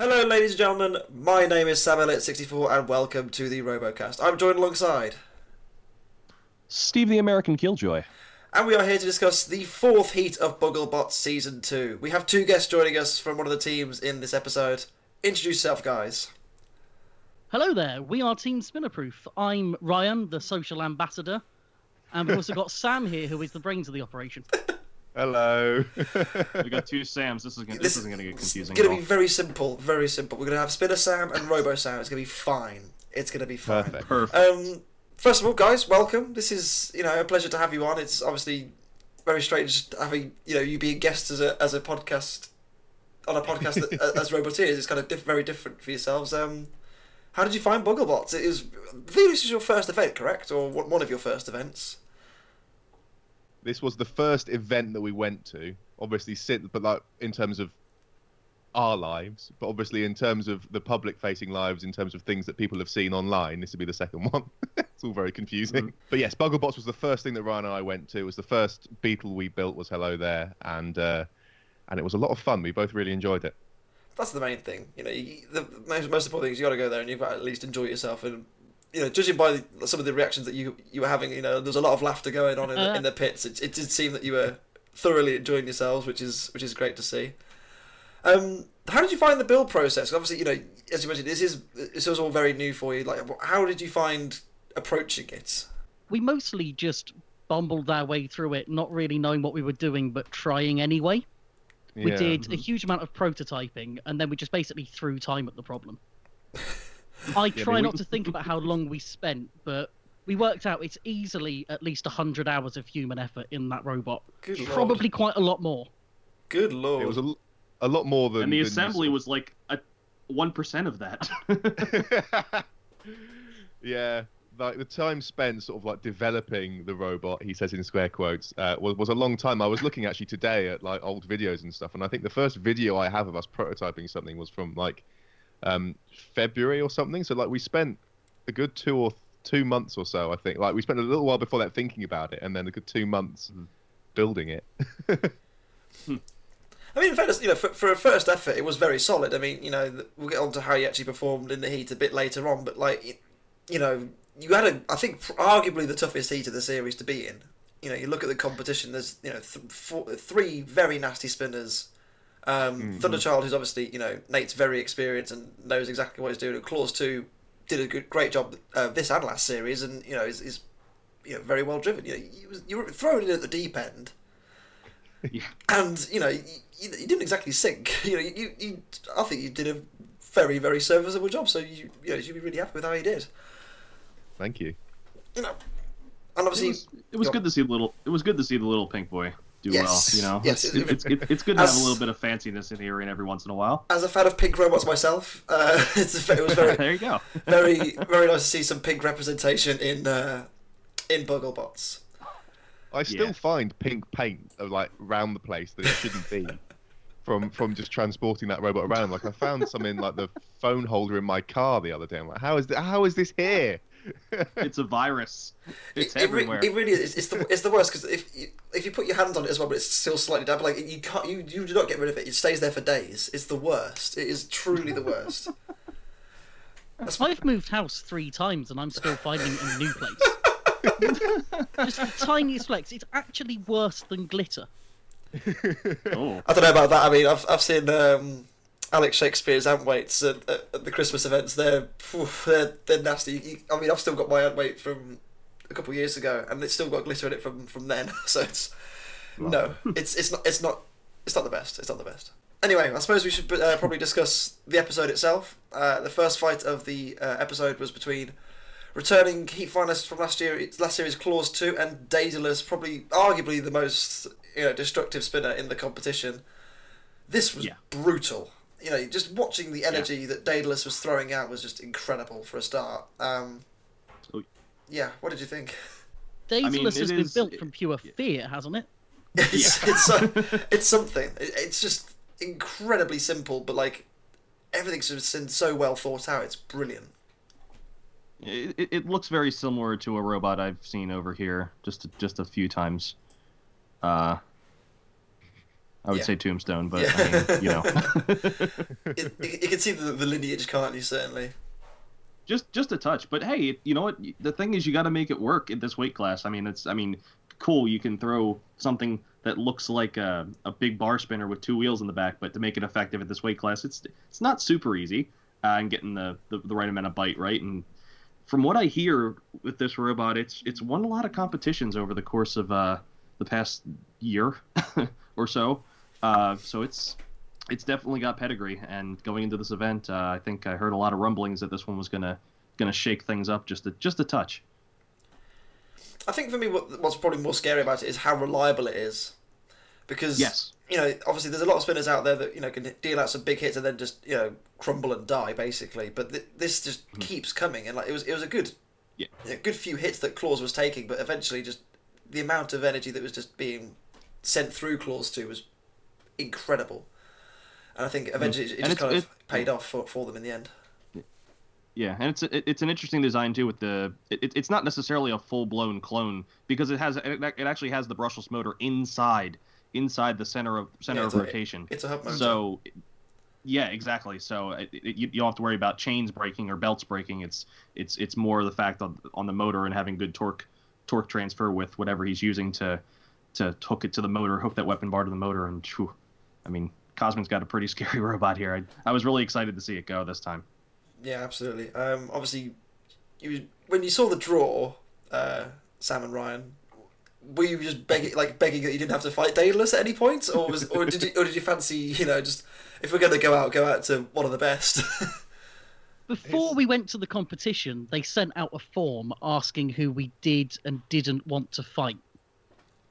Hello ladies and gentlemen, my name is SamElliott64 and welcome to the RoboCast. I'm joined alongside Steve the American Killjoy. And we are here to discuss the fourth heat of Bugglebots Season 2. We have two guests joining us from one of the teams in this episode. Introduce yourself, guys. Hello there, we are Team Spinnerproof. I'm Ryan, the social ambassador. And we've also got Sam here, who is the brains of the operation. Hello. We got two Sams. This isn't going to get confusing. It's going to be very simple, very simple. We're going to have Spinner Sam and Robo Sam. It's going to be fine. It's going to be fine. Perfect. First of all, guys, welcome. This is, a pleasure to have you on. It's obviously very strange having, you being guests as a podcast, on a podcast as Roboteers. It's kind of very different for yourselves. How did you find Bugglebots? This is your first event, correct? Or one of your first events? This was the first event that we went to, obviously, in terms of our lives, but obviously in terms of the public-facing lives, in terms of things that people have seen online, this would be the second one. It's all very confusing. Mm-hmm. But yes, Bugglebots was the first thing that Ryan and I went to. It was the first Beetle we built was Hello There, and it was a lot of fun. We both really enjoyed it. That's the main thing. The most important thing is you got to go there and you've got to at least enjoy yourself and... judging by some of the reactions that you were having, there was a lot of laughter going on in the pits. It did seem that you were thoroughly enjoying yourselves, which is great to see. How did you find the build process? Obviously, as you mentioned, this was all very new for you. Like, how did you find approaching it? We mostly just bumbled our way through it, not really knowing what we were doing, but trying anyway. Yeah. We did a huge amount of prototyping, and then we just basically threw time at the problem. I try not to think about how long we spent, but we worked out it's easily at least 100 hours of human effort in that robot. Good Lord. Probably quite a lot more. Good Lord. It was a lot more than... And the assembly was like 1% of that. Yeah, like the time spent sort of like developing the robot, he says in square quotes, was a long time. I was looking actually today at like old videos and stuff, and I think the first video I have of us prototyping something was from like... February or something, so like we spent a good 2 months or so, I think. Like we spent a little while before that thinking about it, and then a good 2 months building it. I mean, in fairness, for a first effort, it was very solid. I mean, we'll get on to how you actually performed in the heat a bit later on, but like, you had I think arguably the toughest heat of the series to be in. You look at the competition. There's three very nasty spinners. Mm-hmm. Thunder Child, who's obviously, Nate's very experienced and knows exactly what he's doing. And Claws 2 did a great job this and last series, and is very well driven. You were thrown in at the deep end, yeah. And you didn't exactly sink. I think you did a very, very serviceable job. So you should be really happy with how you did. Thank you. And obviously it was good to see It was good to see the little pink boy. Do well. Yes. It's good to have a little bit of fanciness in the arena every once in a while. As a fan of pink robots myself, it was very there you go. Very, very nice to see some pink representation in Bugglebots. I still find pink paint like around the place that it shouldn't be from just transporting that robot around. Like I found some in like the phone holder in my car the other day. I'm like, how is this here? It's a virus. It's everywhere. It really is. It's the worst because if you put your hands on it as well, but it's still slightly damp. Like you can't. You do not get rid of it. It stays there for days. It's the worst. It is truly the worst. I've moved house 3 times and I'm still finding a new place. Just the tiniest flecks. It's actually worse than glitter. Oh. I don't know about that. I mean, I've seen. Alex Shakespeare's ant weights at the Christmas events, they're nasty. I mean, I've still got my ant weight from a couple of years ago, and it's still got glitter in it from then. So it's not the best. It's not the best. Anyway, I suppose we should probably discuss the episode itself. The first fight of the episode was between returning heat finalists from last series, Claws 2, and Daedalus, probably arguably the most destructive spinner in the competition. This was brutal. Just watching the energy that Daedalus was throwing out was just incredible for a start. What did you think? Daedalus has been built from pure fear, hasn't it? It's something. It's just incredibly simple, but like everything's just been so well thought out. It's brilliant. It looks very similar to a robot I've seen over here just a few times. I would say Tombstone, but I mean, you know, it can see the lineage, can't you? Certainly. Just a touch, but hey, you know what? The thing is, you got to make it work in this weight class. I mean, cool. You can throw something that looks like a big bar spinner with two wheels in the back, but to make it effective at this weight class, it's not super easy. And getting the right amount of bite, right? And from what I hear with this robot, it's won a lot of competitions over the course of the past year or so. So it's definitely got pedigree. And going into this event, I think I heard a lot of rumblings that this one was gonna shake things up just a touch. I think for me, what's probably more scary about it is how reliable it is, because you know, obviously there's a lot of spinners out there that, you know, can deal out some big hits and then just, you know, crumble and die basically. But this just keeps coming, and like it was a good, a good few hits that Claws was taking, but eventually just the amount of energy that was just being sent through Claws 2 was incredible. And I think eventually it just kind of paid off for them in the end. Yeah, and it's an interesting design too. With it's not necessarily a full blown clone, because it actually has the brushless motor inside the center of rotation. It's a hub motor. So, yeah, exactly. So you don't have to worry about chains breaking or belts breaking. It's more the fact on the motor and having good torque transfer with whatever he's using to hook it to the motor, hook that weapon bar to the motor, and whew, I mean, Cosman's got a pretty scary robot here. I was really excited to see it go this time. Yeah, absolutely. Obviously, when you saw the draw, Sam and Ryan, were you just begging that you didn't have to fight Daedalus at any point, or did you fancy, you know, just if we're going to go out to one of the best? Before we went to the competition, they sent out a form asking who we did and didn't want to fight.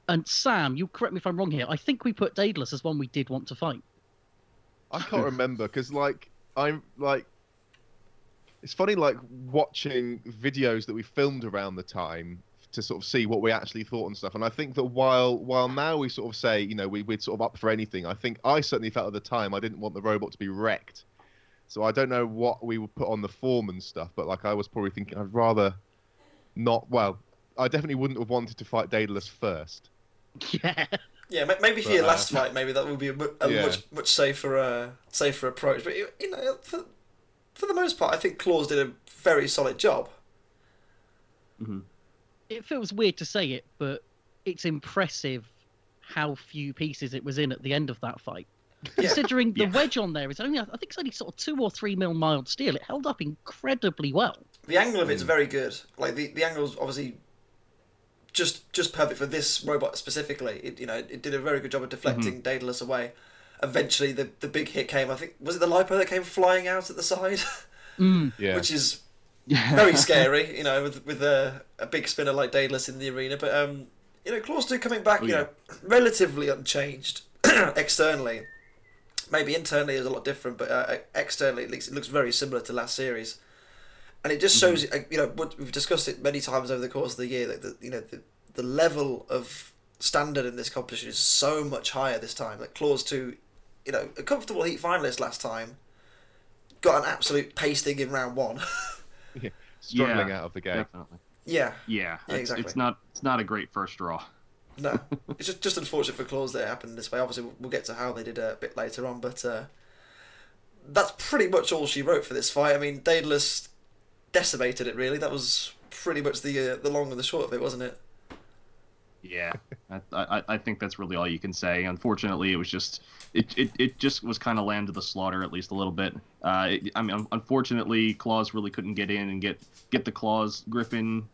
And Sam, you correct me if I'm wrong here, I think we put Daedalus as one we did want to fight. I can't remember, because it's funny, watching videos that we filmed around the time to sort of see what we actually thought and stuff. And I think that while now we sort of say, you know, we're sort of up for anything, I think I certainly felt at the time I didn't want the robot to be wrecked. So I don't know what we would put on the form and stuff, but I was probably thinking I'd rather not. Well, I definitely wouldn't have wanted to fight Daedalus first. Yeah. Yeah, maybe for your last fight, maybe that would be a much safer approach. But, you know, for the most part, I think Claws did a very solid job. Mm-hmm. It feels weird to say it, but it's impressive how few pieces it was in at the end of that fight. Yeah. Considering the wedge on there is only, I think it's only sort of 2 or 3 mil mild steel. It held up incredibly well. The angle of it's very good. Like the angle's obviously just perfect for this robot specifically. It, you know, it did a very good job of deflecting Daedalus away. Eventually, the big hit came. I think, was it the lipo that came flying out at the side? Which is very scary, you know, with a big spinner like Daedalus in the arena. But, you know, Claws 2 coming back, you know, relatively unchanged externally. Maybe internally is a lot different, but externally, at least, it looks very similar to last series. And it just shows, you know, we've discussed it many times over the course of the year, that, you know, the level of standard in this competition is so much higher this time. Like, Claws 2... You know, a comfortable heat finalist last time got an absolute pasting in round one. Struggling out of the game. Definitely. Yeah, exactly. It's not a great first draw. No, it's just unfortunate for Claws that it happened this way. Obviously, we'll get to how they did a bit later on, but that's pretty much all she wrote for this fight. I mean, Daedalus decimated it, really. That was pretty much the long and the short of it, wasn't it? Yeah, I think that's really all you can say. Unfortunately, it was just it just was kind of lamb to the slaughter, at least a little bit. Unfortunately, Claws really couldn't get in and get the Claws Griffin,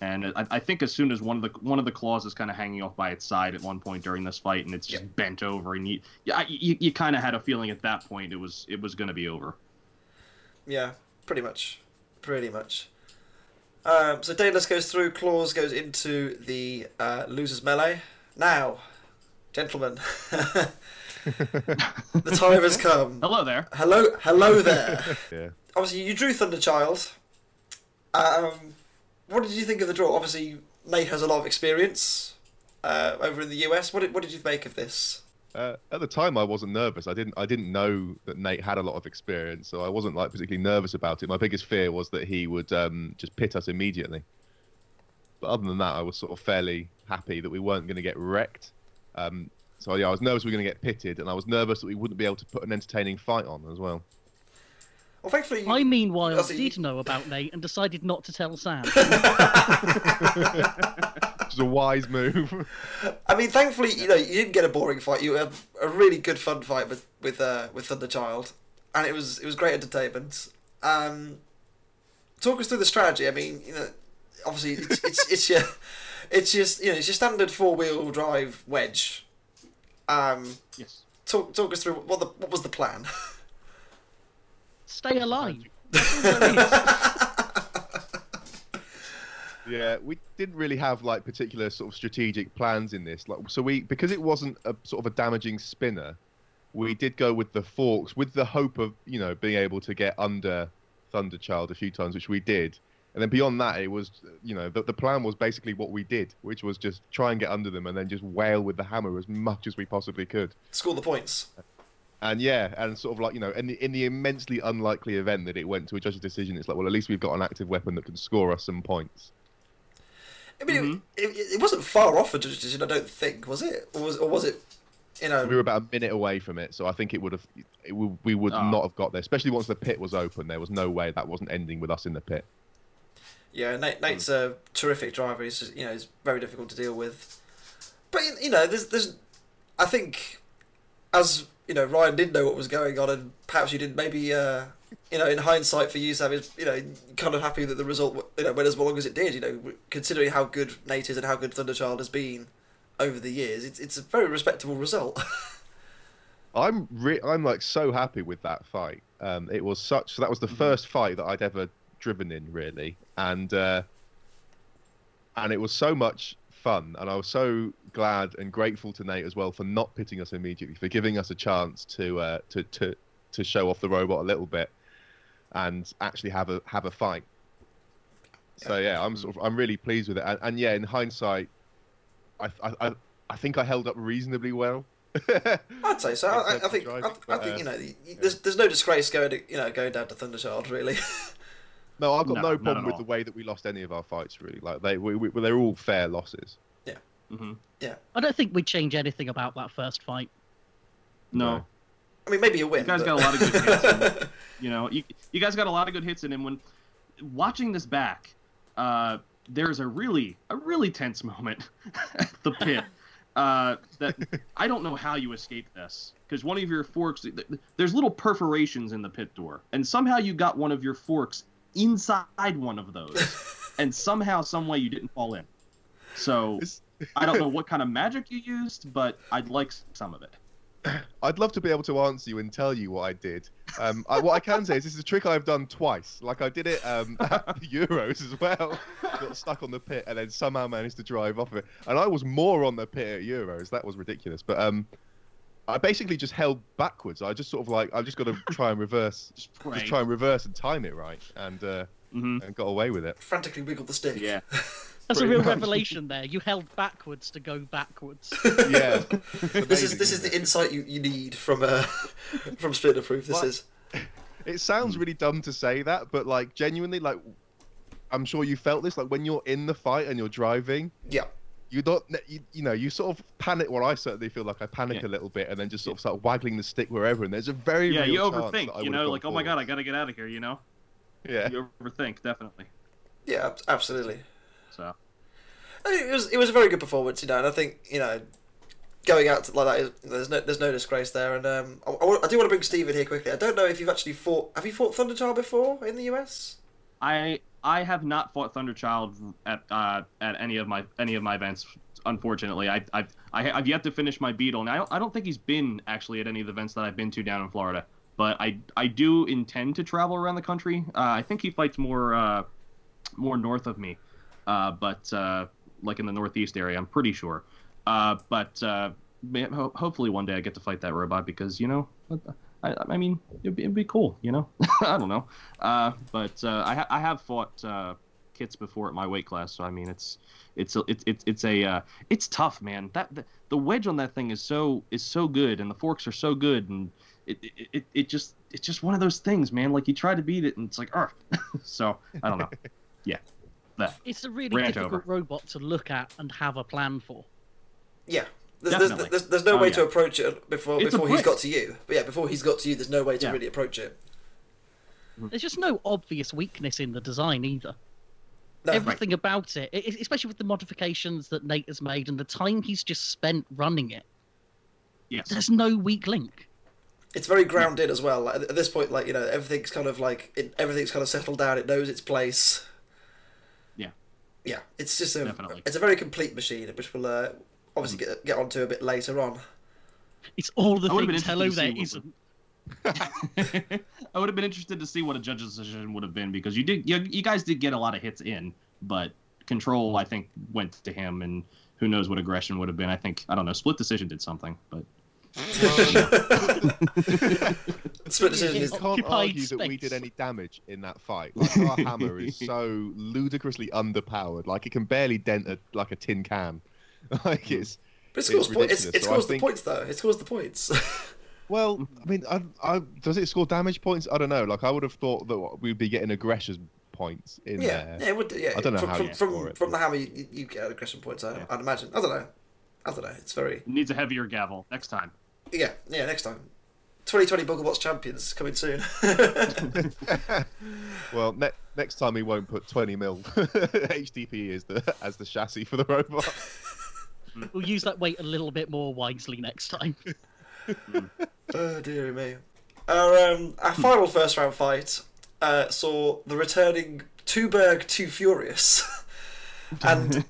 and I think as soon as one of the claws is kind of hanging off by its side at one point during this fight, and it's just bent over, and you kind of had a feeling at that point it was going to be over. Yeah, pretty much. So Daedalus goes through, Claws goes into the loser's melee. Now, gentlemen, the time has come. Hello there. Hello there. Yeah. Obviously, you drew Thunder Child. What did you think of the draw? Obviously, Nate has a lot of experience over in the US. What did you make of this? At the time, I wasn't nervous. I didn't know that Nate had a lot of experience, so I wasn't particularly nervous about it. My biggest fear was that he would just pit us immediately. But other than that, I was sort of fairly happy that we weren't going to get wrecked. So yeah, I was nervous we were going to get pitted, and I was nervous that we wouldn't be able to put an entertaining fight on as well. Well, thankfully, I meanwhile did know about Nate and decided not to tell Sam. Which is a wise move. I mean, thankfully, you know, you didn't get a boring fight. You had a really good, fun fight with Thunder Child, and it was great entertainment. Talk us through the strategy. I mean, you know, obviously it's your standard 4-wheel drive wedge. Yes. Talk us through what was the plan. Stay alive. Yeah, we didn't really have like particular sort of strategic plans in this. Like, so because it wasn't a sort of a damaging spinner, we did go with the forks with the hope of, you know, being able to get under Thunder Child a few times, which we did. And then beyond that, it was, you know, the plan was basically what we did, which was just try and get under them and then just wail with the hammer as much as we possibly could. Score the points. And yeah, and sort of like, you know, in the immensely unlikely event that it went to a judge's decision, it's like, well, at least we've got an active weapon that can score us some points. I mean, mm-hmm. it wasn't far off a judge's decision, I don't think, was it? Or was it? You know, we were about a minute away from it, so I think we would not have got there, especially once the pit was open. There was no way that wasn't ending with us in the pit. Yeah, Nate's a terrific driver. He's just, you know, he's very difficult to deal with. But you know, there's I think, as you know, Ryan did know what was going on, and perhaps you didn't. Maybe you know, in hindsight, for you, Sam, is, you know, kind of happy that the result, you know, went as long as it did. You know, considering how good Nate is and how good Thunderchild has been over the years, it's a very respectable result. I'm like so happy with that fight. It was such. So that was the first fight that I'd ever driven in, really, and it was so much fun, and I was so glad and grateful to Nate as well for not pitting us immediately, for giving us a chance to show off the robot a little bit and actually have a fight. So yeah, I'm really pleased with it, and yeah, in hindsight, I think I held up reasonably well. I'd say so. I think you know, there's no disgrace going down to Thunderchild, really. No, I've got no problem with the way that we lost any of our fights, really. Like they're all fair losses. Yeah. Mm-hmm. Yeah. I don't think we'd change anything about that first fight. No. I mean, maybe a win. You guys got a lot of good hits. And, you know, you guys got a lot of good hits in him. When watching this back, there's a really tense moment at the pit. That I don't know how you escaped this, because one of your forks, there's little perforations in the pit door, and somehow you got one of your forks inside one of those, and somehow, some way, you didn't fall in. So I don't know what kind of magic you used, but I'd like some of it. I'd love to be able to answer you and tell you what I did. What I can say is this is a trick I've done twice. Like, I did it at the Euros as well. Got stuck on the pit and then somehow managed to drive off of it. And I was more on the pit at Euros. That was ridiculous. But I basically just held backwards. I just sort of like, I've just got to try and reverse, and time it right, and got away with it. Frantically wiggled the stick. Yeah, that's a real revelation there. You held backwards to go backwards. Yeah, this is the insight you need from Spinnerproof. It sounds really dumb to say that, but like genuinely, like I'm sure you felt this, like when you're in the fight and you're driving. Yeah. You sort of panic. Well, I certainly feel like I panic a little bit, and then just sort of start waggling the stick wherever. And there's a very real you overthink. Chance, you know, like, oh my god, I gotta get out of here. You know, yeah, you overthink definitely. Yeah, absolutely. So it was a very good performance, you know. And I think, you know, going out like that, there's no disgrace there. And I do want to bring Steve in here quickly. I don't know if you've actually fought. Have you fought Thunder Child before in the US? I have not fought Thunder Child at any of my events, unfortunately. I've yet to finish my Beetle, and I don't think he's been actually at any of the events that I've been to down in Florida. But I do intend to travel around the country. I think he fights more north of me, but like in the northeast area, I'm pretty sure. Hopefully one day I get to fight that robot, because you know. I mean, it'd be cool, you know. I don't know, I have fought kits before at my weight class, so I mean, it's tough, man. That the wedge on that thing is so good, and the forks are so good, and it's just one of those things, man. Like, you try to beat it, and it's like, argh. So I don't know. Yeah, that. It's a really difficult robot to look at and have a plan for. Yeah. There's no way to approach it before he's got to you. But yeah, before he's got to you, there's no way to really approach it. There's just no obvious weakness in the design either. No, everything about it, especially with the modifications that Nate has made and the time he's just spent running it. Yes. There's no weak link. It's very grounded as well. Like, at this point, like, you know, everything's kind of like everything's kind of settled down. It knows its place. Yeah. Yeah. It's just it's a very complete machine, which we'll obviously get onto a bit later on. It's all the things Hello There isn't. I would have been interested to see what a judge's decision would have been, because you guys did get a lot of hits in, but control I think went to him, and who knows what aggression would have been. I think, I don't know, split decision did something, but split decision is can't argue space. That we did any damage in that fight. Like, our hammer is so ludicrously underpowered, like it can barely dent a tin can. Like it scores the points. Well, I mean, does it score damage points? I don't know. Like, I would have thought that we'd be getting aggression points in there. Yeah, it would. Yeah, I don't know how you score it. From the hammer, you get aggression points. I'd imagine. I don't know. It's very. It needs a heavier gavel next time. Yeah. Next time, 2020 Bugglebots champions coming soon. Well, next time we won't put 20 mil HDP as the chassis for the robot. We'll use that weight a little bit more wisely next time. Oh dear me. Our final first round fight saw the returning 2 Berg 2 Furious and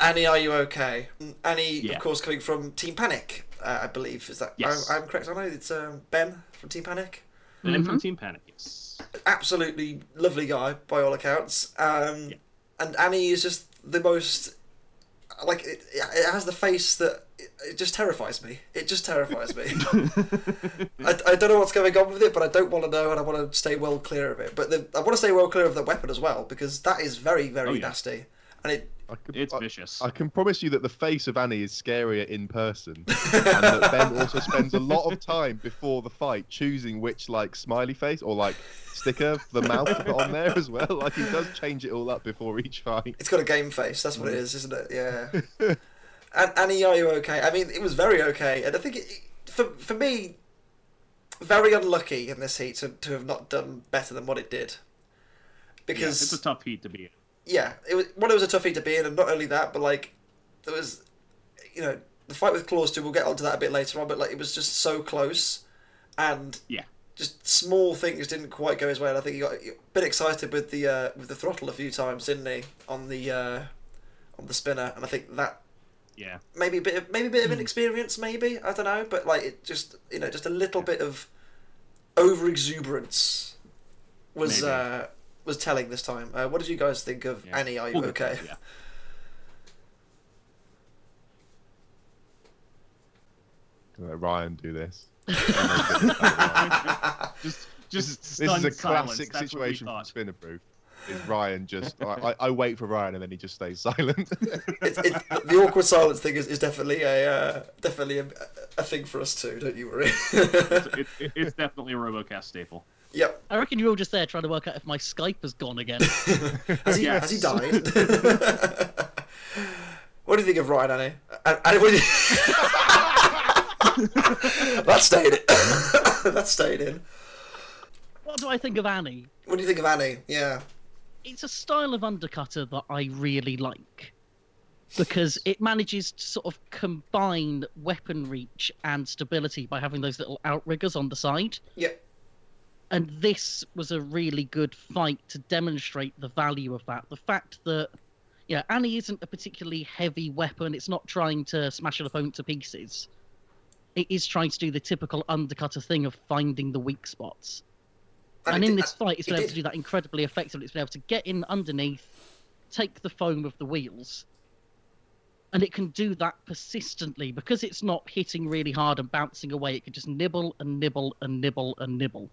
Annie, Are You Okay? Annie, of course, coming from Team Panic, I believe. Is that I'm correct? I know it's Ben from Team Panic. Ben from Team Panic, yes. Absolutely lovely guy by all accounts. And Annie is just the most, like, it has the face that it just terrifies me. I don't know what's going on with it, but I don't want to know, and I want to stay well clear of it. But I want to stay well clear of the weapon as well, because that is very, very nasty. And it's vicious. I can promise you that the face of Annie is scarier in person. And that Ben also spends a lot of time before the fight choosing which, like, smiley face or, like, sticker for the mouth to put on there as well. Like, he does change it all up before each fight. It's got a game face. That's what it is, isn't it? Yeah. And Annie, Are You Okay? I mean, it was very okay, and I think for me, very unlucky in this heat to have not done better than what it did. Because it's a tough heat to be in. Yeah, it was a tough heat to be in, and not only that, but like there was, you know, the fight with Claws 2. We'll get onto that a bit later on, but like it was just so close, and just small things didn't quite go his way. And I think he got a bit excited with the throttle a few times, didn't he, on the spinner? And I think that. Yeah. Maybe a bit of inexperience, maybe, I don't know, but like it just, you know, just a little bit of over exuberance was telling this time. What did you guys think of Annie, Are You Okay? Yeah. Let Ryan do this. just this is a classic situation for Spinnerproof. Is Ryan just? I wait for Ryan and then he just stays silent. The awkward silence thing is definitely a thing for us too. Don't you worry. It's definitely a RoboCast staple. Yep. I reckon you're all just there trying to work out if my Skype has gone again. Has he died? What do you think of Ryan, Annie? That stayed in. What do I think of Annie? What do you think of Annie? Yeah. It's a style of undercutter that I really like, because it manages to sort of combine weapon reach and stability by having those little outriggers on the side. Yeah. And this was a really good fight to demonstrate the value of that. The fact that, yeah, Annie isn't a particularly heavy weapon. It's not trying to smash an opponent to pieces. It is trying to do the typical undercutter thing of finding the weak spots. And in this fight, it's been able to do that incredibly effectively. It's been able to get in underneath, take the foam of the wheels, and it can do that persistently. Because it's not hitting really hard and bouncing away, it can just nibble and nibble and nibble and nibble.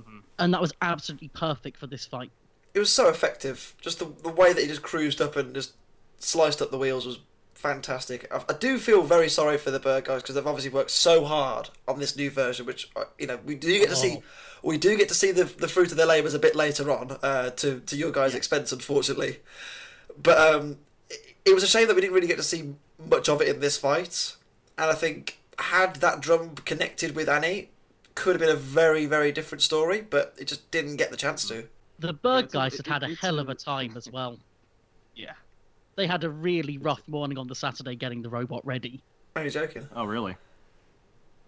Mm-hmm. And that was absolutely perfect for this fight. It was so effective. Just the way that he just cruised up and just sliced up the wheels was fantastic. I do feel very sorry for the Bird guys, because they've obviously worked so hard on this new version, which, you know, we do get to see... We do get to see the fruit of their labours a bit later on, to your guys' expense, unfortunately. But it was a shame that we didn't really get to see much of it in this fight. And I think had that drum connected with Annie, could have been a very, very different story, but it just didn't get the chance to. The Berg guys had a hell of a time as well. Yeah. They had a really rough morning on the Saturday getting the robot ready. Are you joking? Oh, really?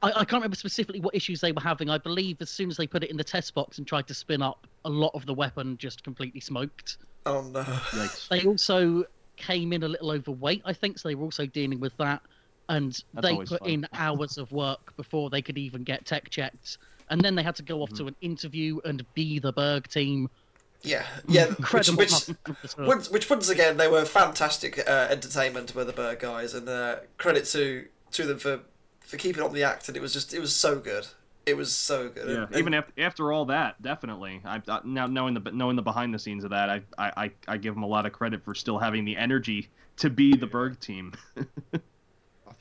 I can't remember specifically what issues they were having. I believe as soon as they put it in the test box and tried to spin up, a lot of the weapon just completely smoked. Oh, no. Yikes. They also came in a little overweight, I think, so they were also dealing with that. And that's they put in hours of work before they could even get tech checked. And then they had to go off to an interview and be the Berg team. Yeah, yeah. Incredible. Which once again, they were fantastic entertainment, were the Berg guys. And credit to them for keeping up the act. And it was so good. It was so good. Yeah, and, even after all that, definitely. I now knowing the behind the scenes of that, I give them a lot of credit for still having the energy to be the Berg team. I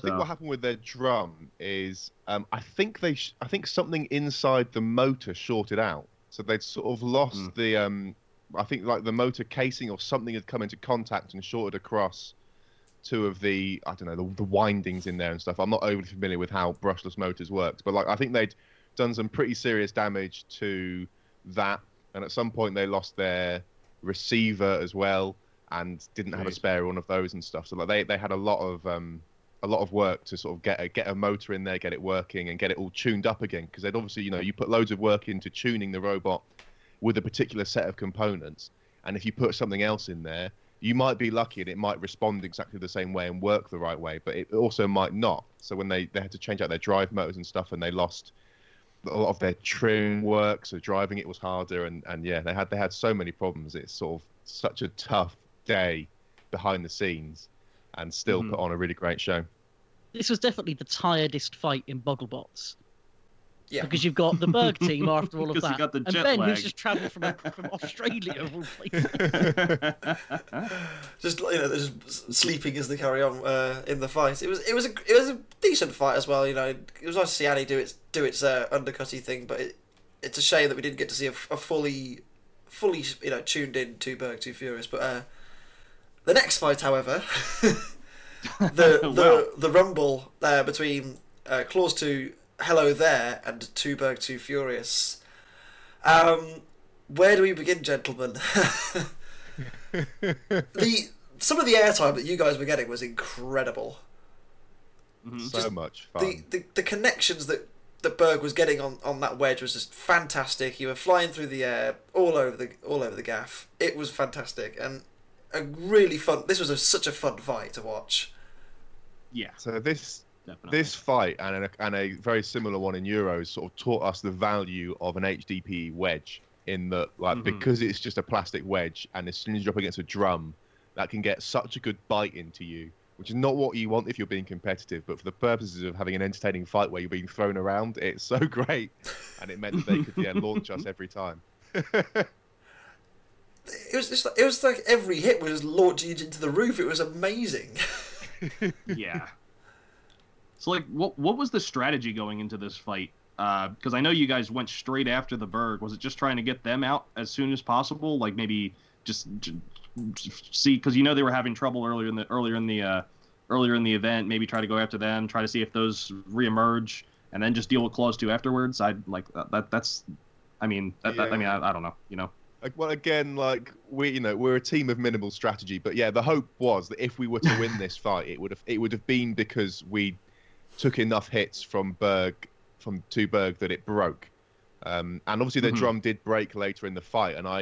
think what happened with their drum is I think something inside the motor shorted out, so they'd sort of lost the I think like the motor casing or something had come into contact and shorted across two of the the windings in there and stuff. I'm not overly familiar with how brushless motors worked, but like I think they'd done some pretty serious damage to that, and at some point they lost their receiver as well. And didn't have a spare one of those and stuff. So like they had a lot of work to sort of get a motor in there, get it working, and get it all tuned up again. Because they'd obviously you put loads of work into tuning the robot with a particular set of components. And if you put something else in there, you might be lucky and it might respond exactly the same way and work the right way, but it also might not. So when they had to change out their drive motors and stuff, and they lost a lot of their trim work, so driving it was harder. And yeah, they had so many problems. It's sort of such a tough day behind the scenes, and still put on a really great show. This was definitely the tiredest fight in Bugglebots. Yeah, because you've got the Berg team after all of that, and Ben lag, who's just travelled from Australia, of all places. Just just sleeping as they carry on in the fight. It was a decent fight as well. It was nice to see Annie do its undercutty thing, but it's a shame that we didn't get to see a fully tuned in 2 Berg 2 Furious, but. The next fight, however, the rumble between Claws 2, Hello There, and 2 Berg 2 Furious. Where do we begin, gentlemen? Some of the airtime that you guys were getting was incredible. Mm-hmm. So much fun. The connections that Berg was getting on that wedge was just fantastic. You were flying through the air all over the gaff. It was fantastic, and. A really fun. This was such a fun fight to watch. Yeah. So this fight and a very similar one in Euros sort of taught us the value of an HDPE wedge in that, like, because it's just a plastic wedge, and as soon as you're up against a drum, that can get such a good bite into you, which is not what you want if you're being competitive. But for the purposes of having an entertaining fight where you're being thrown around, it's so great, and it meant that they could launch us every time. It was like every hit was launching into the roof. It was amazing. Yeah. So like, what was the strategy going into this fight? Because I know you guys went straight after the Berg. Was it just trying to get them out as soon as possible? Like maybe just see, because they were having trouble earlier in the event. Maybe try to go after them, try to see if those reemerge, and then just deal with Claws 2 afterwards. I like that. That's, I mean, that, yeah. That, I mean, I don't know, Well, again, like we're a team of minimal strategy, but yeah, the hope was that if we were to win this fight, it would have been because we took enough hits from 2 Berg that it broke, and obviously their drum did break later in the fight, and I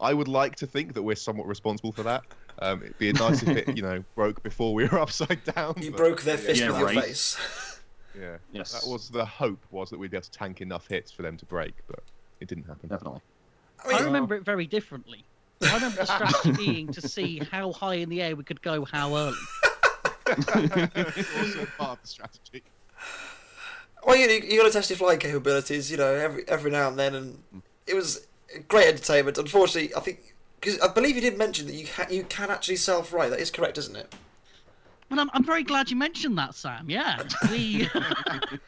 would like to think that we're somewhat responsible for that. It'd be nice if it broke before we were upside down. You broke their fist with your face. Yeah, yes, that was the hope, was that we'd be able to tank enough hits for them to break, but it didn't happen. Definitely. I remember it very differently. I remember the strategy being to see how high in the air we could go, how early. It's also part of the strategy. Well, you got to test your flying capabilities, every now and then, and it was great entertainment. Unfortunately, I think, because I believe you did mention that you can actually self-right. That is correct, isn't it? Well, I'm very glad you mentioned that, Sam. Yeah, the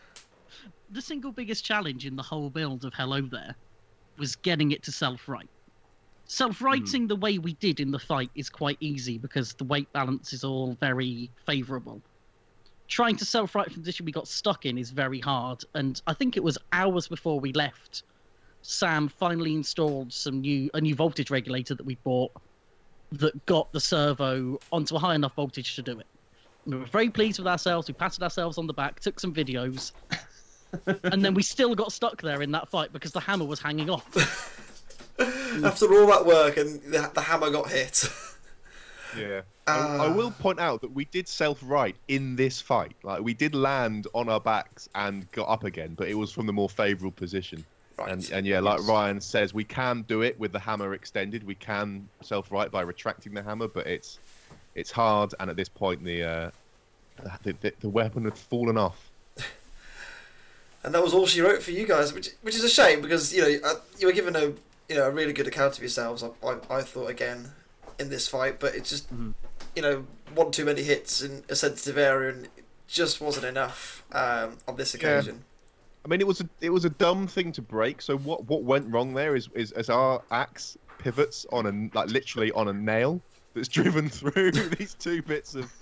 single biggest challenge in the whole build of Hello There was getting it to self-right. Self-righting the way we did in the fight is quite easy because the weight balance is all very favourable. Trying to self-right from the position we got stuck in is very hard, and I think it was hours before we left, Sam finally installed a new voltage regulator that we bought that got the servo onto a high enough voltage to do it. And we were very pleased with ourselves. We patted ourselves on the back, took some videos, and then we still got stuck there in that fight because the hammer was hanging off. After all that work, and the hammer got hit. Yeah. I will point out that we did self-right in this fight. Like, we did land on our backs and got up again, but it was from the more favourable position. Right. And yeah, like Ryan says, we can do it with the hammer extended. We can self-right by retracting the hammer, but it's hard. And at this point, the weapon had fallen off. And that was all she wrote for you guys, which is a shame because you were given a really good account of yourselves. I thought again in this fight, but it's just one too many hits in a sensitive area, and it just wasn't enough on this occasion. Yeah. I mean, it was a dumb thing to break. So what went wrong there is our axe pivots on literally on a nail that's driven through these two bits of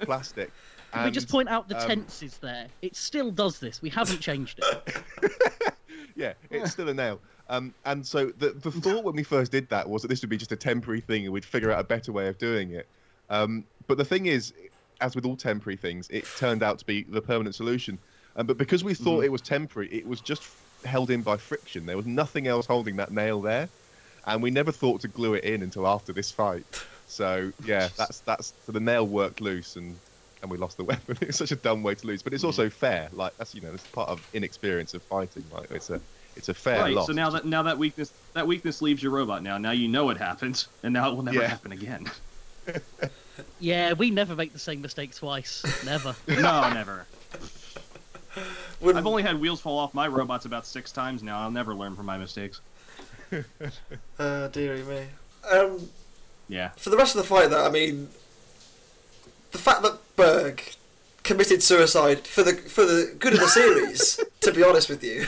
plastic. Can we just point out the tenses there? It still does this. We haven't changed it. Yeah, it's still a nail. And so the thought when we first did that was that this would be just a temporary thing and we'd figure out a better way of doing it. But the thing is, as with all temporary things, it turned out to be the permanent solution. But because we thought it was temporary, it was just held in by friction. There was nothing else holding that nail there. And we never thought to glue it in until after this fight. So, yeah, so the nail worked loose and we lost the weapon. It's such a dumb way to lose. But it's also fair. Like, that's, that's part of inexperience of fighting. Like, it's a fair loss. So now that weakness leaves your robot now. Now you know it happened, and now it will never happen again. Yeah, we never make the same mistake twice. Never. No, never. I've only had wheels fall off my robots about 6 times now. I'll never learn from my mistakes. Dearie me. Yeah. For the rest of the fight, though, I mean, the fact that Berg committed suicide for the good of the series, to be honest with you.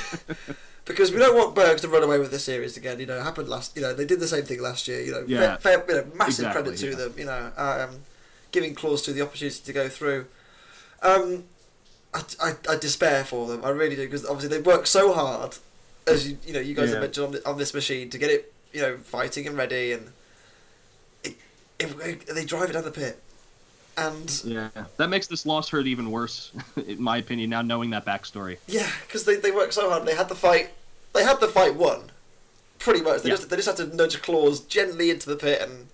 Because we don't want Berg to run away with the series again. It happened last. They did the same thing last year. Massive credit to them. Giving Claws 2 the opportunity to go through. I despair for them. I really do, because obviously they worked so hard, as you guys have mentioned on this machine to get it, fighting and ready, and they drive it down the pit. And yeah, that makes this loss hurt even worse, in my opinion. Now knowing that backstory. Yeah, because they worked so hard. They had the fight. They had the fight won, pretty much. They just had to nudge Claws gently into the pit, and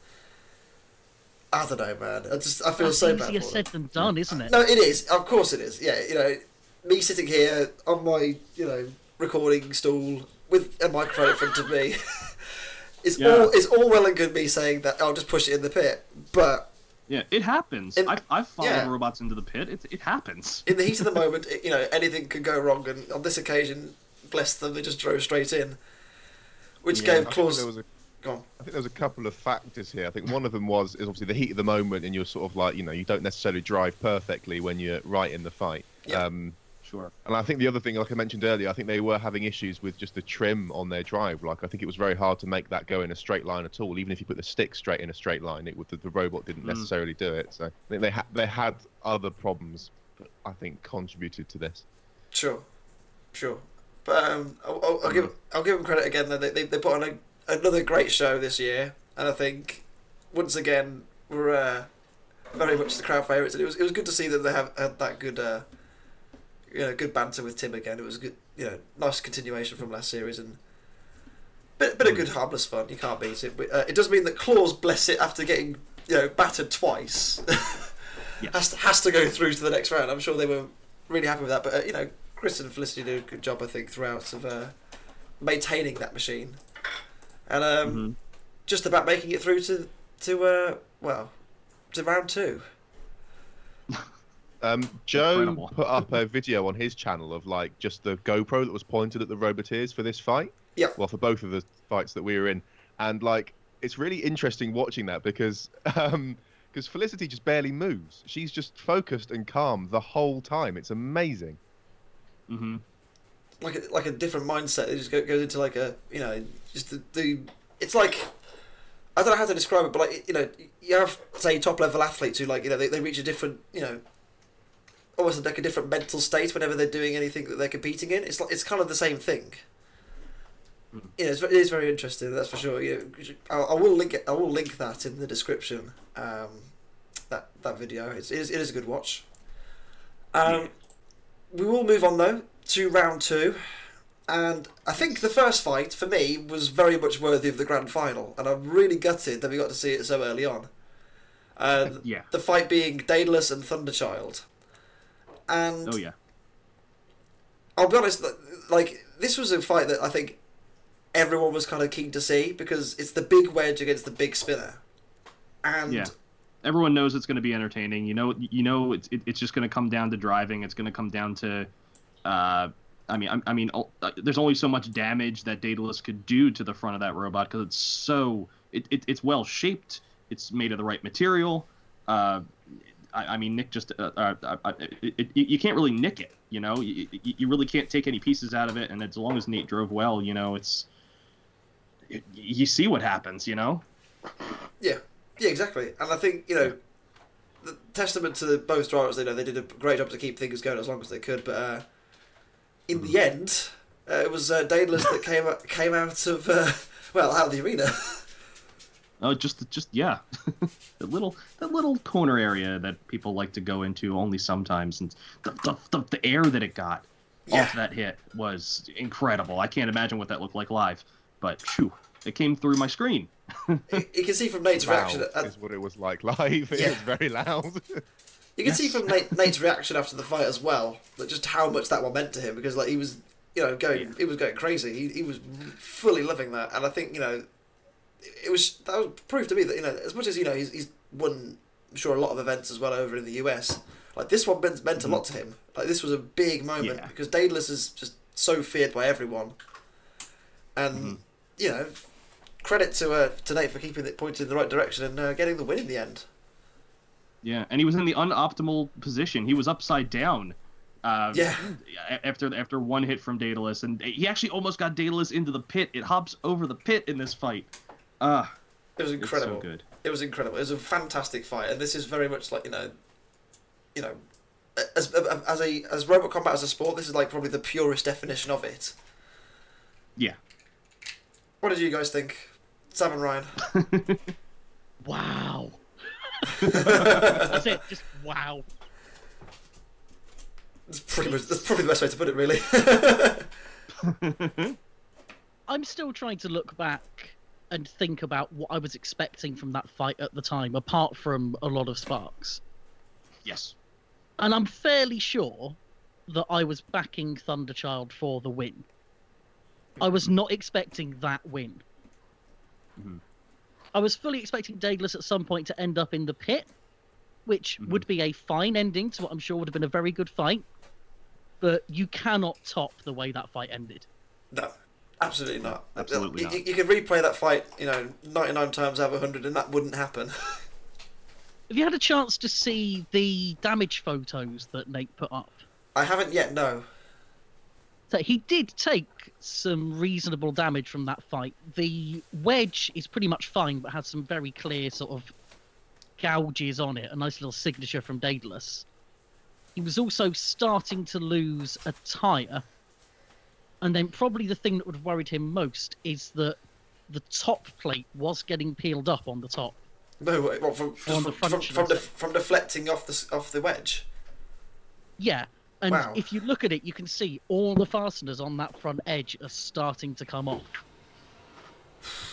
I don't know, man. I feel so bad. It's easier said than done, isn't it? No, it is. Of course, it is. Yeah, me sitting here on my recording stool with a microphone in front of me. It's all well and good me saying that I'll just push it in the pit, but. Yeah, it happens. I've followed robots into the pit. It happens. In the heat of the moment, anything could go wrong, and on this occasion, bless them, they just drove straight in, which gave Claws. I think there was a couple of factors here. I think one of them is obviously the heat of the moment, and you're sort of like, you don't necessarily drive perfectly when you're right in the fight. Yeah. Sure. And I think the other thing, like I mentioned earlier, I think they were having issues with just the trim on their drive. Like, I think it was very hard to make that go in a straight line at all. Even if you put the stick straight in a straight line, the robot didn't necessarily do it. So I think they had other problems that I think contributed to this. Sure. But I'll give them credit again. They put on another great show this year, and I think once again we're very much the crowd favourites. And it was good to see that they had that good. Good banter with Tim again. It was good, nice continuation from last series, and bit of good harmless fun. You can't beat it. But, it does mean that Claws, bless it, after getting battered twice, has to go through to the next round. I'm sure they were really happy with that. But Chris and Felicity did a good job, I think, throughout of maintaining that machine, and just about making it through to round 2. Joe put up a video on his channel of just the GoPro that was pointed at the Roboteers for this fight. Yeah. Well, for both of the fights that we were in, and it's really interesting watching that because Felicity just barely moves. She's just focused and calm the whole time. It's amazing. Like a different mindset. It just goes into just the it's like, I don't know how to describe it, but like, you know, you have, say, top level athletes who, like, you know, they reach a different, you know, almost like a different mental state whenever they're doing anything that they're competing in. It's like, it's kind of the same thing. Yeah, it is very interesting. That's for sure. You know, I will link that in the description. That video. It is a good watch. We will move on though to round two, and I think the first fight for me was very much worthy of the grand final, and I'm really gutted that we got to see it so early on. The fight being Daedalus and Thunder Child, and I'll be honest, like, this was a fight that I think everyone was kind of keen to see, because it's the big wedge against the big spinner, and everyone knows it's going to be entertaining. You know, it's just going to come down to driving. It's going to come down to, there's only so much damage that Daedalus could do to the front of that robot, because it's so it's well shaped. It's made of the right material. Nick just you can't really nick it. You know, you really can't take any pieces out of it. And as long as Nate drove well, you know, you see what happens. You know. Yeah, exactly. And I think, you know, the testament to both drivers, you know, they did a great job to keep things going as long as they could. But in the end, it was Daedalus that came out of out of the arena. Oh, just yeah, that little corner area that people like to go into only sometimes, and the air that it got off that hit was incredible. I can't imagine what that looked like live, but phew, it came through my screen. You can see from Nate's reaction. Is what it was like live. It was very loud. You can see from Nate's reaction after the fight as well, that just how much that one meant to him, because like he was, you know, going, he was going crazy. He was fully loving that, and I think, you know, that was proof to me that, you know, as much as, you know, he's won, I'm sure, a lot of events as well over in the US. Like, this one meant a lot to him. Like, this was a big moment because Daedalus is just so feared by everyone, and you know. Credit to Nate for keeping it pointed in the right direction and getting the win in the end. Yeah, and he was in the unoptimal position. He was upside down. After one hit from Daedalus, and he actually almost got Daedalus into the pit. It hops over the pit in this fight. It was incredible. It's so good. It was incredible. It was a fantastic fight, and this is very much like, you know, as robot combat as a sport, this is like probably the purest definition of it. Yeah. What did you guys think? Sam and Ryan. Wow. That's it. Just wow. That's probably the best way to put it, really. I'm still trying to look back and think about what I was expecting from that fight at the time, apart from a lot of sparks. Yes. And I'm fairly sure that I was backing Thunder Child for the win. I was not expecting that win. Mm-hmm. I was fully expecting Daedalus at some point to end up in the pit, which would be a fine ending to what I'm sure would have been a very good fight. But you cannot top the way that fight ended. No, absolutely not. Absolutely not. You could replay that fight, you know, 99 times out of 100, and that wouldn't happen. Have you had a chance to see the damage photos that Nate put up? I haven't yet, no. So he did take some reasonable damage from that fight. The wedge is pretty much fine, but has some very clear sort of gouges on it. A nice little signature from Daedalus. He was also starting to lose a tyre. And then probably the thing that would have worried him most is that the top plate was getting peeled up on the top. No, what, from deflecting off the wedge? Yeah. And if you look at it, you can see all the fasteners on that front edge are starting to come off.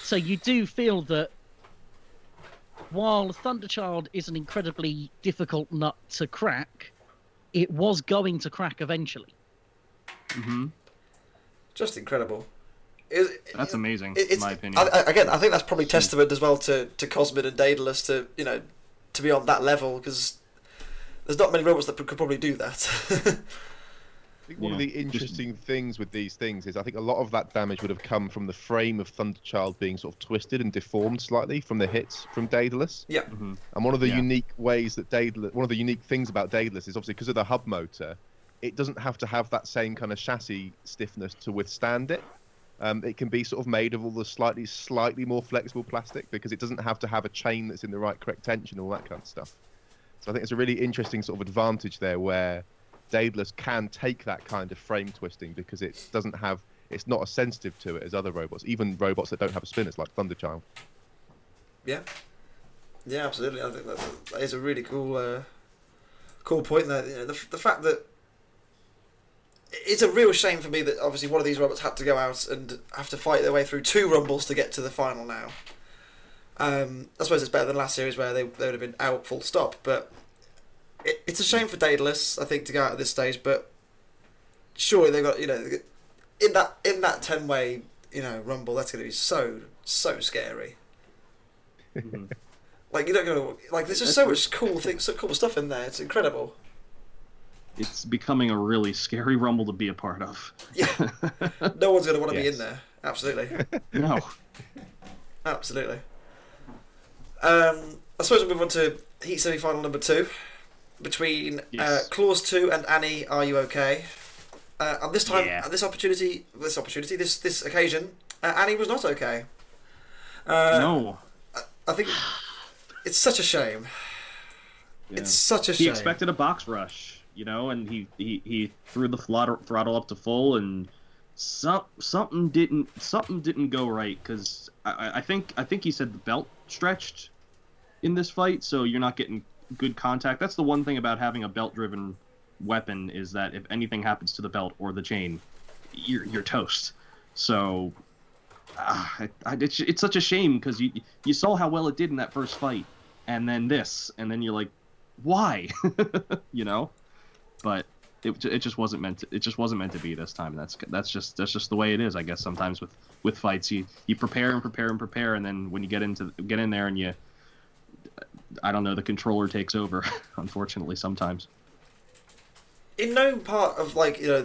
So you do feel that while Thunderchild is an incredibly difficult nut to crack, it was going to crack eventually. Mm-hmm. Just incredible. That's amazing, in my opinion. I think that's probably testament as well to Cosmin and Daedalus to, you know, to be on that level, because there's not many robots that could probably do that. I think one of the interesting things with these things is I think a lot of that damage would have come from the frame of Thunderchild being sort of twisted and deformed slightly from the hits from Daedalus. Yeah. Mm-hmm. And one of the unique ways that one of the unique things about Daedalus is obviously because of the hub motor, it doesn't have to have that same kind of chassis stiffness to withstand it. It can be sort of made of all the slightly more flexible plastic because it doesn't have to have a chain that's in the right correct tension, all that kind of stuff. So I think it's a really interesting sort of advantage there where Daedalus can take that kind of frame twisting because it doesn't have, it's not as sensitive to it as other robots, even robots that don't have spinners like Thunder Child. Yeah. Yeah, absolutely. I think that is a really cool cool point there. You know, the fact that it's a real shame for me that obviously one of these robots had to go out and have to fight their way through two rumbles to get to the final now. I suppose it's better than last series where they would have been out full stop, but it's a shame for Daedalus, I think, to go out at this stage, but surely they've got, you know, in that 10-way, you know, rumble, that's going to be so scary. Mm-hmm. Like, you don't go, like, there's just so much cool things, so cool stuff in there, it's incredible. It's becoming a really scary rumble to be a part of. Yeah. No one's going to want to be in there. Absolutely. No. Absolutely. I suppose we'll move on to heat semi-final number 2 between Claws 2 and Annie, Are You Okay? And this time, at this occasion, Annie was not okay. No. I think it's such a shame. Yeah. It's such a shame. He expected a box rush. You know, and he threw the throttle up to full, and something didn't go right because I think he said the belt stretched in this fight, so you're not getting good contact. That's the one thing about having a belt-driven weapon is that if anything happens to the belt or the chain, you're toast. So it's such a shame because you saw how well it did in that first fight, and then this, and then you're like, why? You know. But it just wasn't meant to be this time. That's just the way it is, I guess. Sometimes with fights, you prepare, and then when you get in there, and the controller takes over. Unfortunately, sometimes. In no part of the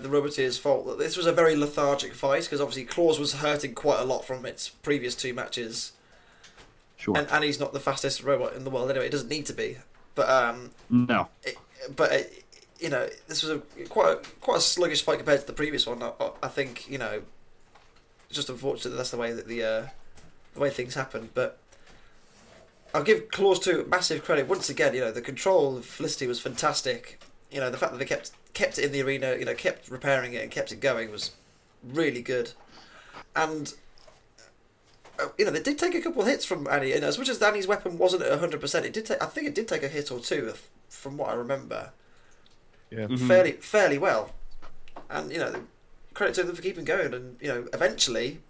Roboteer's fault that this was a very lethargic fight because obviously Claws was hurting quite a lot from its previous 2 matches. Sure. And he's not the fastest robot in the world anyway. It doesn't need to be. But no. You know, this was quite a sluggish fight compared to the previous one. I think, you know, it's just unfortunate that that's the way that the way things happened. But I'll give Claws 2 massive credit once again. You know, the control of Felicity was fantastic. You know, the fact that they kept it in the arena, you know, kept repairing it and kept it going was really good. And you know, they did take a couple of hits from Annie. You know, as much as Annie's weapon wasn't at 100%, I think it did take a hit or two from what I remember. Yeah. Mm-hmm. Fairly well, and you know, credit to them for keeping going. And you know, eventually,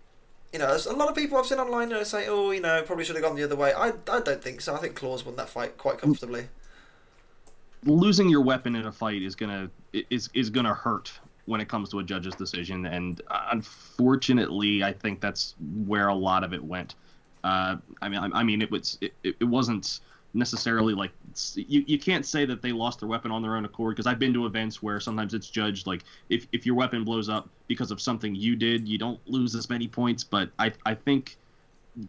you know, there's a lot of people I've seen online, you know, say, oh, you know, probably should have gone the other way. I don't think so. I think Claws won that fight quite comfortably. Losing your weapon in a fight is gonna hurt when it comes to a judge's decision, and unfortunately, I think that's where a lot of it went. I mean, it wasn't. Necessarily, like, you can't say that they lost their weapon on their own accord, because I've been to events where sometimes it's judged like if your weapon blows up because of something you did, you don't lose as many points. But I think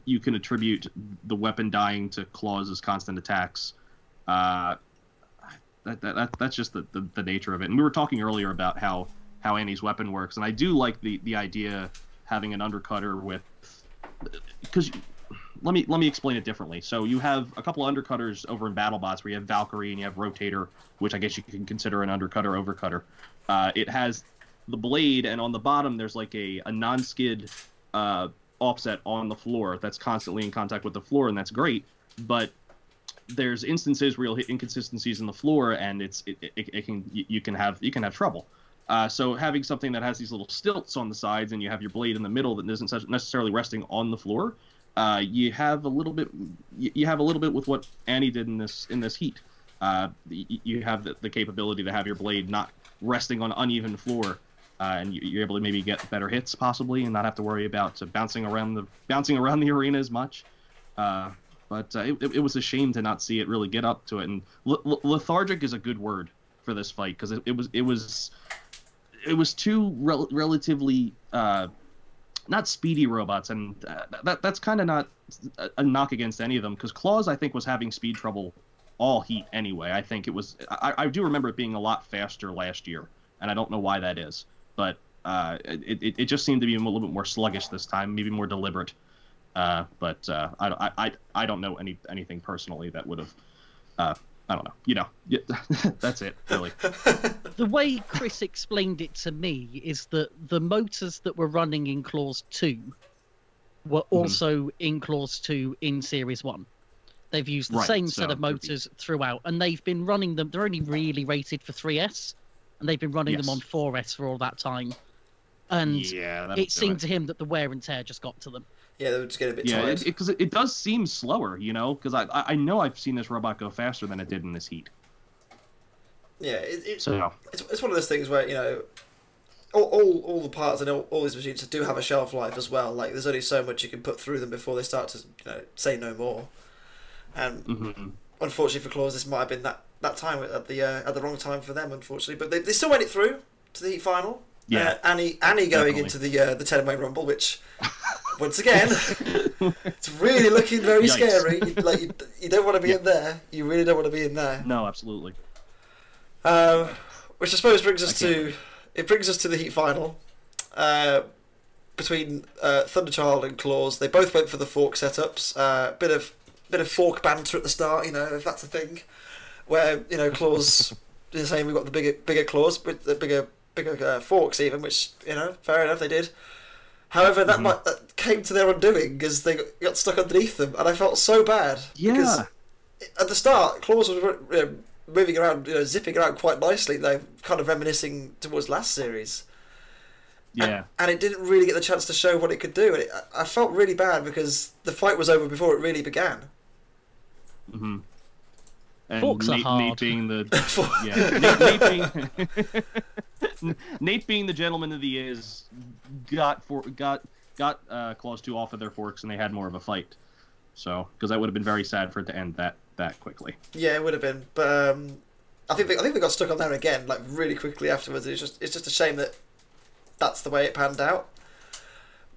you can attribute the weapon dying to Claws' constant attacks. That's just the nature of it. And we were talking earlier about how Annie's weapon works, and I do like the idea having an undercutter with, because Let me explain it differently. So you have a couple of undercutters over in BattleBots where you have Valkyrie and you have Rotator, which I guess you can consider an undercutter, overcutter. It has the blade, and on the bottom there's like a non-skid offset on the floor that's constantly in contact with the floor, and that's great. But there's instances where you'll hit inconsistencies in the floor, and you can have trouble. So having something that has these little stilts on the sides, and you have your blade in the middle that isn't necessarily resting on the floor. You have a little bit with what Annie did in this heat. You have the capability to have your blade not resting on uneven floor, and you're able to maybe get better hits possibly, and not have to worry about bouncing around the arena as much. But it was a shame to not see it really get up to it. And lethargic is a good word for this fight because it was two relatively. Not speedy robots, and that's kind of not a knock against any of them, because Claws, I think, was having speed trouble all heat anyway. I think it was... I do remember it being a lot faster last year, and I don't know why that is, but It just seemed to be a little bit more sluggish this time, maybe more deliberate. But I don't know anything personally that would have. I don't know. You know, yeah, that's it, really. The way Chris explained it to me is that the motors that were running in Claws 2 were also in Claws 2 in Series 1. They've used the same set of motors throughout, and they've been running them. They're only really rated for 3S, and they've been running them on 4S for all that time. And it seemed to him that the wear and tear just got to them. Yeah, they would just get a bit tired. Yeah, because it does seem slower, you know, because I know I've seen this robot go faster than it did in this heat. Yeah, it's one of those things where, you know, all the parts and all these machines do have a shelf life as well. Like, there's only so much you can put through them before they start to, you know, say no more. And unfortunately for Claws, this might have been that time at the wrong time for them, unfortunately. But they still made it through to the heat final. Yeah, Annie going definitely into the 10-way rumble, which once again, it's really looking very scary. You don't want to be in there. You really don't want to be in there. No, absolutely. Which I suppose brings us to the heat final between Thunder Child and Claws. They both went for the fork setups. Bit of fork banter at the start, you know, if that's a thing. Where, you know, Claws is saying we've got the bigger claws with the bigger forks even, which, you know, fair enough, they did. However, that came to their undoing as they got stuck underneath them, and I felt so bad. Yeah. Because at the start, Claws was moving around, you know, zipping around quite nicely, though, kind of reminiscing towards last series. Yeah. And it didn't really get the chance to show what it could do, and I felt really bad because the fight was over before it really began. Mm-hmm. And forks are hard. Nate being the gentleman that he is, got Claws 2 off of their forks, and they had more of a fight. So, because that would have been very sad for it to end that quickly. Yeah, it would have been. But I think they got stuck on there again, like really quickly afterwards. It's just a shame that that's the way it panned out.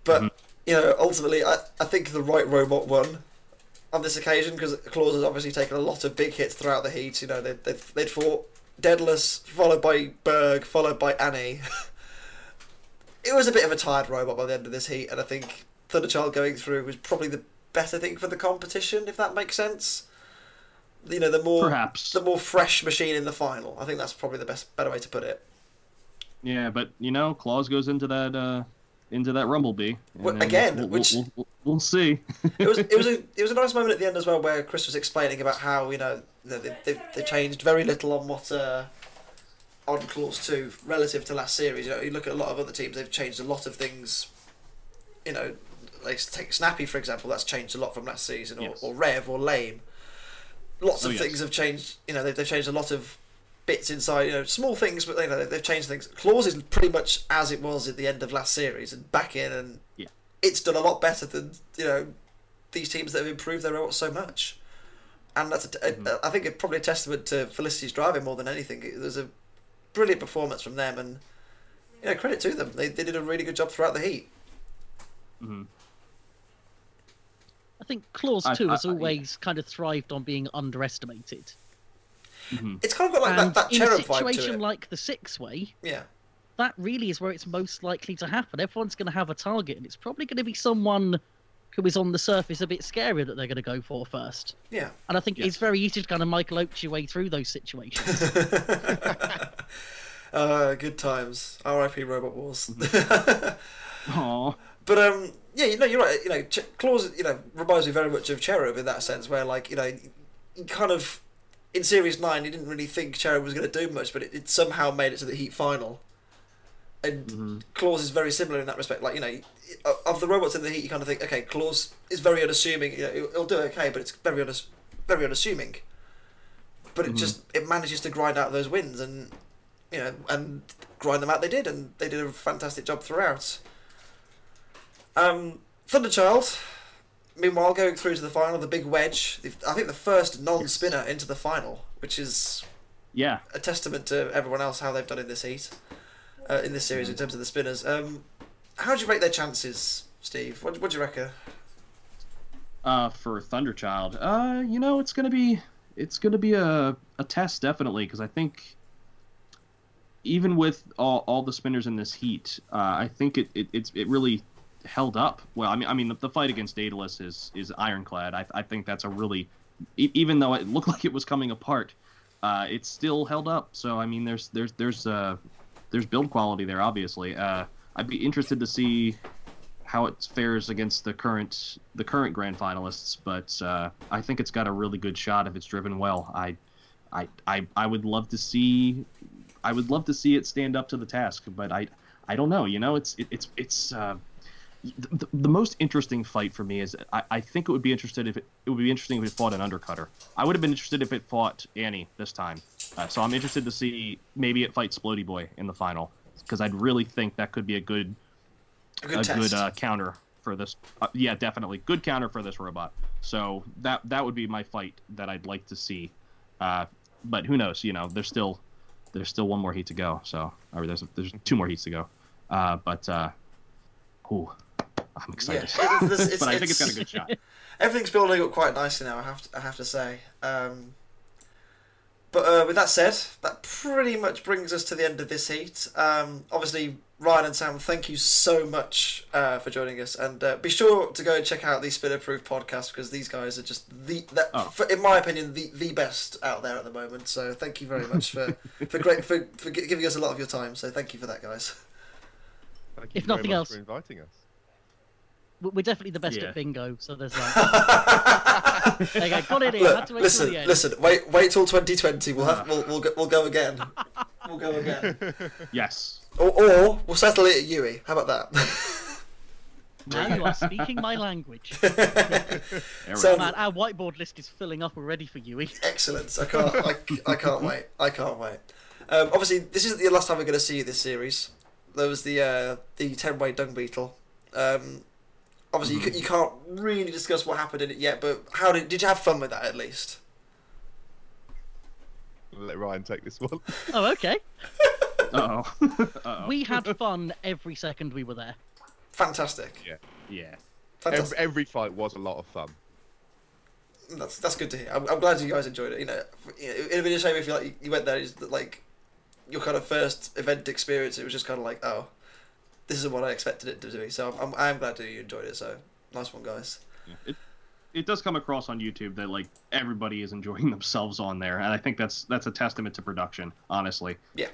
But you know, ultimately, I think the right robot won on this occasion, because Claws has obviously taken a lot of big hits throughout the heat. You know, they'd fought Daedalus, followed by Berg, followed by Annie. It was a bit of a tired robot by the end of this heat, and I think Thunderchild going through was probably the better thing for the competition, if that makes sense. You know, the more fresh machine in the final. I think that's probably the better way to put it. Yeah, but you know, Claws goes into that Rumblebee. We'll see. it was a nice moment at the end as well, where Chris was explaining about how, you know, they changed very little on what on Claws 2 relative to last series. You know, you look at a lot of other teams; they've changed a lot of things. You know, like take Snappy for example, that's changed a lot from last season, or Rev or Lame. Lots of things have changed. You know, they've changed a lot of bits inside, you know, small things, but you know, they've changed things. Claws is pretty much as it was at the end of last series and back in, and it's done a lot better than, you know, these teams that have improved their robots so much. And that's I think it's probably a testament to Felicity's driving more than anything. There's a brilliant performance from them, and you know, credit to them. They did a really good job throughout the heat. Mm-hmm. I think Claws 2 has always kind of thrived on being underestimated. Mm-hmm. It's kind of got like that Cherub vibe to it. In a situation like the six-way, that really is where it's most likely to happen. Everyone's going to have a target, and it's probably going to be someone who is on the surface a bit scarier that they're going to go for first. Yeah. And I think it's very easy to kind of Michael Oaks your way through those situations. Good times. R.I.P. Robot Wars. Aww. But, yeah, you know, you're right. You know, Claws, you know, reminds me very much of Cherub in that sense, where, like, you know, you kind of... In Series 9, you didn't really think Cherub was going to do much, but it somehow made it to the heat final. And Claws is very similar in that respect. Like, you know, of the robots in the heat, you kind of think, okay, Claws is very unassuming. You know, it'll do okay, but it's very unassuming. But it manages to grind out those wins, and you know, and grind them out. They did, and they did a fantastic job throughout. Thunderchild, meanwhile, going through to the final, the big wedge. I think the first non-spinner into the final, which is a testament to everyone else how they've done in this heat, in this series in terms of the spinners. How do you rate their chances, Steve? What do you reckon? For Thunderchild, you know, it's gonna be a test definitely, because I think even with all the spinners in this heat, I think it really held up well. I mean the fight against Daedalus is ironclad. I think that's a really, even though it looked like it was coming apart, it still held up. So I mean, there's build quality there, obviously. I'd be interested to see how it fares against the current grand finalists, but I think it's got a really good shot if it's driven well. I would love to see it stand up to the task, but I don't know. You know, the most interesting fight for me is I think it would be interested if it would be interesting if it fought an undercutter. I would have been interested if it fought Annie this time. So I'm interested to see maybe it fights Splody Boy in the final, because I'd really think that could be a good counter for this. Yeah, definitely good counter for this robot. So that would be my fight that I'd like to see. But who knows? You know, there's still one more heat to go. So, or there's two more heats to go. Ooh, I'm excited. Yeah, but I think it's got a good shot. Everything's building up quite nicely now, I have to say. But with that said, that pretty much brings us to the end of this heat. Obviously, Ryan and Sam, thank you so much for joining us. And be sure to go and check out the Spinnerproof podcast, because these guys are just, in my opinion, the best out there at the moment. So thank you very much for giving us a lot of your time. So thank you for that, guys. Thank you if nothing else, for inviting us. We're definitely the best at bingo, so there's that. There you go. Got it in. Look, had to wait till the end. Wait till 2020. We'll go again. We'll go again. Yes. Or we'll settle it at Yui. How about that? Now you are speaking my language. So, man, our whiteboard list is filling up already for Yui. Excellent. I can't wait. Obviously, this isn't the last time we're going to see you this series. There was the 10-way dung beetle. Obviously, you can't really discuss what happened in it yet, but how did you have fun with that at least? I'll let Ryan take this one. Oh, okay. Uh-oh. We had fun every second we were there. Fantastic. Yeah. Fantastic. Every fight was a lot of fun. That's good to hear. I'm glad you guys enjoyed it. You know, it would be a shame if you went there. It's like your kind of first event experience. It was just kind of like, oh, this is what I expected it to be, so I'm glad that you enjoyed it. So nice one, guys. Yeah. It does come across on YouTube that like everybody is enjoying themselves on there, and I think that's a testament to production, honestly. Yeah.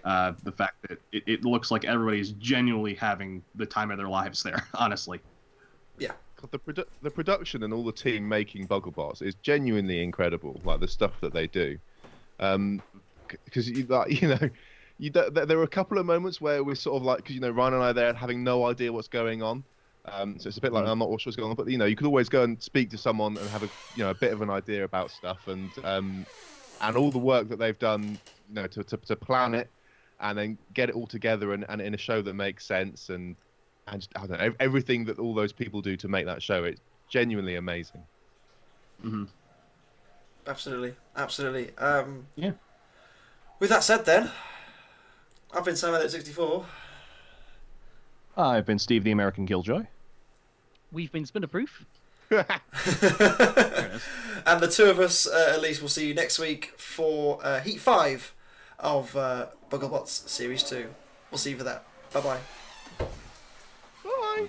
The fact that it looks like everybody's genuinely having the time of their lives there, honestly. Yeah. The production and all the team making Bugglebots is genuinely incredible. Like the stuff that they do, because there were a couple of moments where we're sort of like, because, you know, Ryan and I are there having no idea what's going on. So it's a bit like, I'm not sure what's going on, but, you know, you could always go and speak to someone and have a bit of an idea about stuff, and all the work that they've done, you know, to plan it and then get it all together and in a show that makes sense. And just, I don't know, everything that all those people do to make that show, it's genuinely amazing. Mm-hmm. Absolutely. Absolutely. Yeah. With that said then, I've been SamElliott64. I've been Steve the American Killjoy. We've been Spinnerproof. And the two of us, at least, will see you next week for Heat 5 of Bugglebots Series 2. We'll see you for that. Bye-bye. Bye.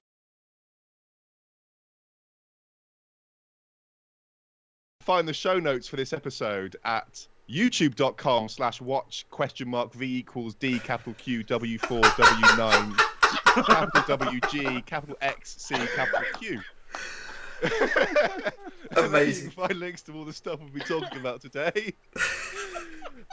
Find the show notes for this episode at YouTube.com/watch?V=DQW4W9WGXCQ. Amazing. You can find links to all the stuff we'll be talking about today. You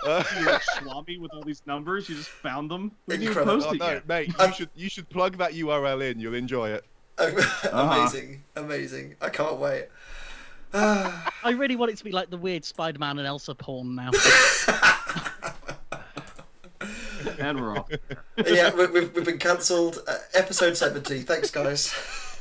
were schlummy with all these numbers. You just found them. Incredible. Mate, you should plug that URL in. You'll enjoy it. Amazing. I can't wait. I really want it to be like the weird Spider-Man and Elsa porn now. And we're off. Yeah, we've been cancelled. Episode 70. Thanks, guys.